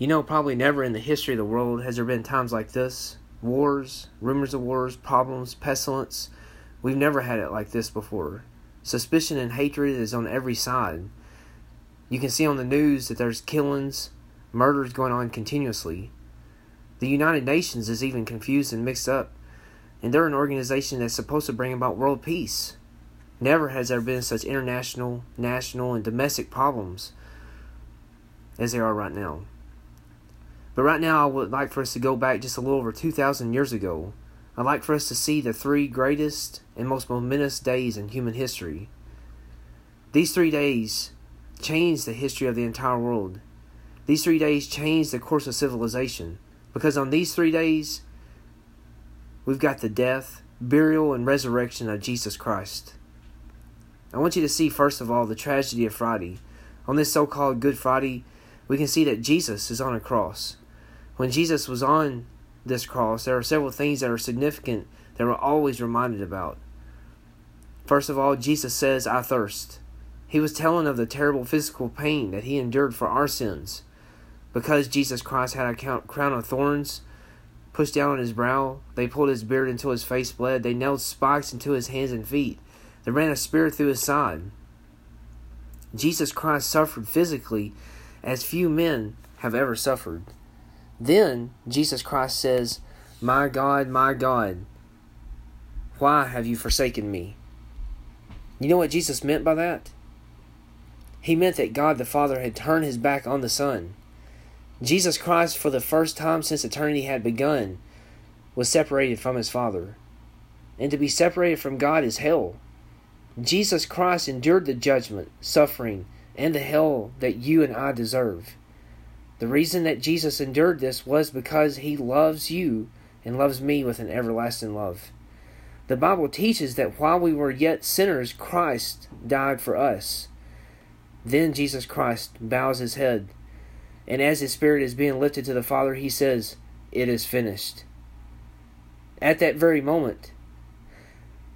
You know, probably never in the history of the world has there been times like this. Wars, rumors of wars, problems, pestilence. We've never had it like this before. Suspicion and hatred is on every side. You can see on the news that there's killings, murders going on continuously. The United Nations is even confused and mixed up, and they're an organization that's supposed to bring about world peace. Never has there been such international, national, and domestic problems as there are right now. But right now, I would like for us to go back just a little over 2,000 years ago. I'd like for us to see the three greatest and most momentous days in human history. These 3 days changed the history of the entire world. These 3 days changed the course of civilization. Because on these 3 days, we've got the death, burial, and resurrection of Jesus Christ. I want you to see, first of all, the tragedy of Friday. On this so-called Good Friday, we can see that Jesus is on a cross. When Jesus was on this cross, there are several things that are significant that we're always reminded about. First of all, Jesus says, "I thirst." He was telling of the terrible physical pain that he endured for our sins. Because Jesus Christ had a crown of thorns pushed down on his brow, they pulled his beard until his face bled, they nailed spikes into his hands and feet, they ran a spear through his side. Jesus Christ suffered physically as few men have ever suffered. Then Jesus Christ says, "My God, my God, why have you forsaken me?" You know what Jesus meant by that? He meant that God the Father had turned his back on the Son. Jesus Christ, for the first time since eternity had begun, was separated from his Father. And to be separated from God is hell. Jesus Christ endured the judgment, suffering, and the hell that you and I deserve. The reason that Jesus endured this was because he loves you and loves me with an everlasting love. The Bible teaches that while we were yet sinners, Christ died for us. Then Jesus Christ bows his head, and as his spirit is being lifted to the Father, he says, "It is finished." At that very moment,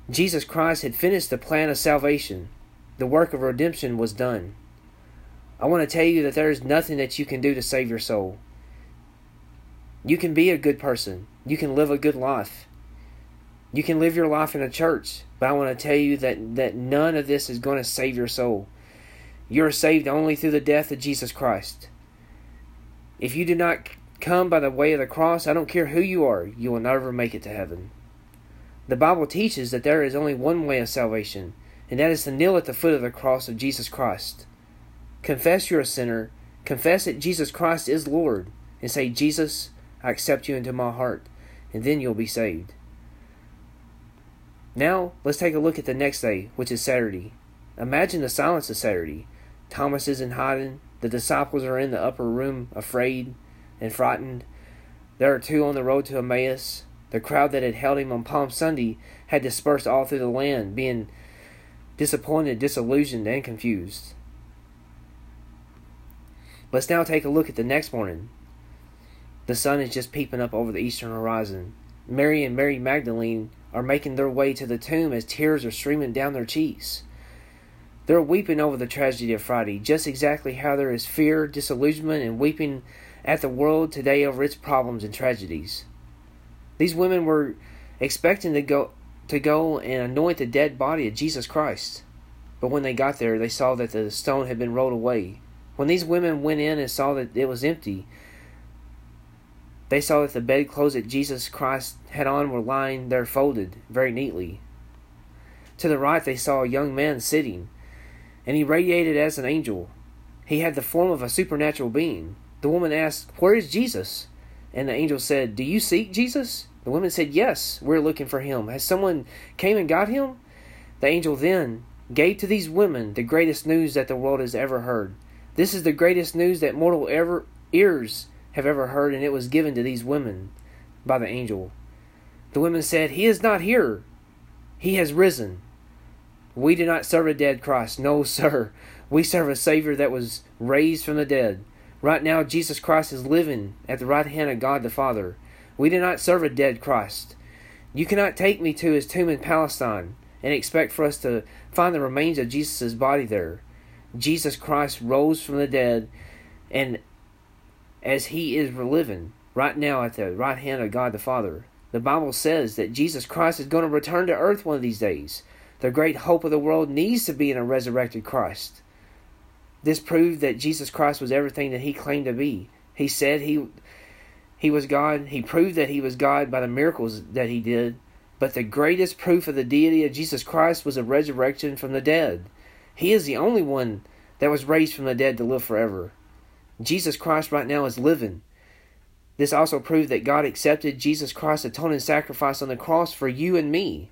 Jesus Christ had finished the plan of salvation. The work of redemption was done. I want to tell you that there is nothing that you can do to save your soul. You can be a good person. You can live a good life. You can live your life in a church. But I want to tell you that none of this is going to save your soul. You are saved only through the death of Jesus Christ. If you do not come by the way of the cross, I don't care who you are, you will never make it to heaven. The Bible teaches that there is only one way of salvation, and that is to kneel at the foot of the cross of Jesus Christ. Confess you're a sinner, confess that Jesus Christ is Lord, and say, "Jesus, I accept you into my heart," and then you'll be saved. Now, let's take a look at the next day, which is Saturday. Imagine the silence of Saturday. Thomas is in hiding, the disciples are in the upper room, afraid and frightened. There are two on the road to Emmaus. The crowd that had held him on Palm Sunday had dispersed all through the land, being disappointed, disillusioned, and confused. Let's now take a look at the next morning. The sun is just peeping up over the eastern horizon. Mary and Mary Magdalene are making their way to the tomb as tears are streaming down their cheeks. They're weeping over the tragedy of Friday, just exactly how there is fear, disillusionment, and weeping at the world today over its problems and tragedies. These women were expecting to go and anoint the dead body of Jesus Christ. But when they got there, they saw that the stone had been rolled away. When these women went in and saw that it was empty, they saw that the bedclothes that Jesus Christ had on were lying there folded very neatly. To the right, they saw a young man sitting, and he radiated as an angel. He had the form of a supernatural being. The woman asked, "Where is Jesus?" And the angel said, "Do you seek Jesus?" The woman said, "Yes, we're looking for him. Has someone came and got him?" The angel then gave to these women the greatest news that the world has ever heard. This is the greatest news that mortal ears have ever heard, and it was given to these women by the angel. The women said, "He is not here. He has risen. We do not serve a dead Christ. No, sir. We serve a Savior that was raised from the dead. Right now, Jesus Christ is living at the right hand of God the Father. We do not serve a dead Christ. You cannot take me to his tomb in Palestine and expect for us to find the remains of Jesus' body there. Jesus Christ rose from the dead, and as he is living right now at the right hand of God the Father. The Bible says that Jesus Christ is going to return to earth one of these days. The great hope of the world needs to be in a resurrected Christ. This proved that Jesus Christ was everything that he claimed to be. He said he was God. He proved that he was God by the miracles that he did. But the greatest proof of the deity of Jesus Christ was a resurrection from the dead. He is the only one that was raised from the dead to live forever. Jesus Christ right now is living. This also proved that God accepted Jesus Christ's atoning sacrifice on the cross for you and me.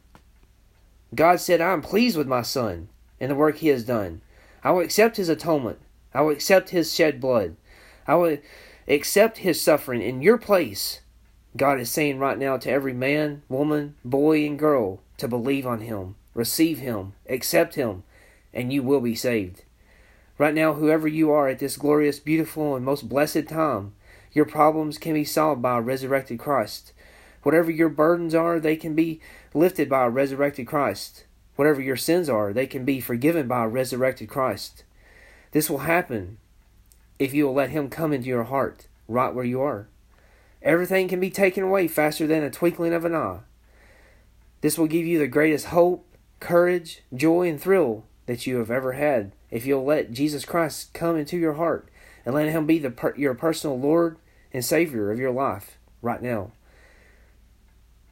God said, I am pleased with my Son and the work he has done. I will accept his atonement. I will accept his shed blood. I will accept his suffering in your place. God is saying right now to every man, woman, boy, and girl to believe on him, receive him, accept him, and you will be saved. Right now, whoever you are at this glorious, beautiful, and most blessed time, your problems can be solved by a resurrected Christ. Whatever your burdens are, they can be lifted by a resurrected Christ. Whatever your sins are, they can be forgiven by a resurrected Christ. This will happen if you will let him come into your heart, right where you are. Everything can be taken away faster than a twinkling of an eye. This will give you the greatest hope, courage, joy, and thrill that you have ever had if you'll let Jesus Christ come into your heart and let him be your personal Lord and Savior of your life right now.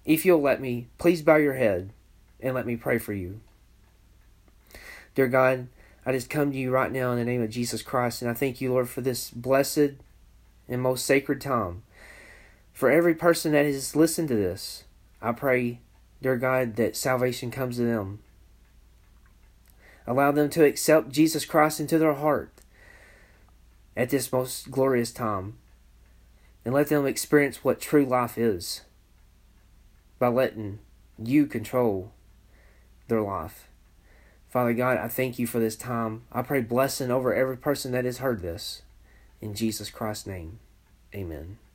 If you'll let me, please bow your head and let me pray for you. Dear God, I just come to you right now in the name of Jesus Christ, and I thank you, Lord, for this blessed and most sacred time. For every person that has listened to this, I pray, dear God, that salvation comes to them. Allow them to accept Jesus Christ into their heart at this most glorious time, and let them experience what true life is by letting you control their life. Father God, I thank you for this time. I pray blessing over every person that has heard this. In Jesus Christ's name, amen.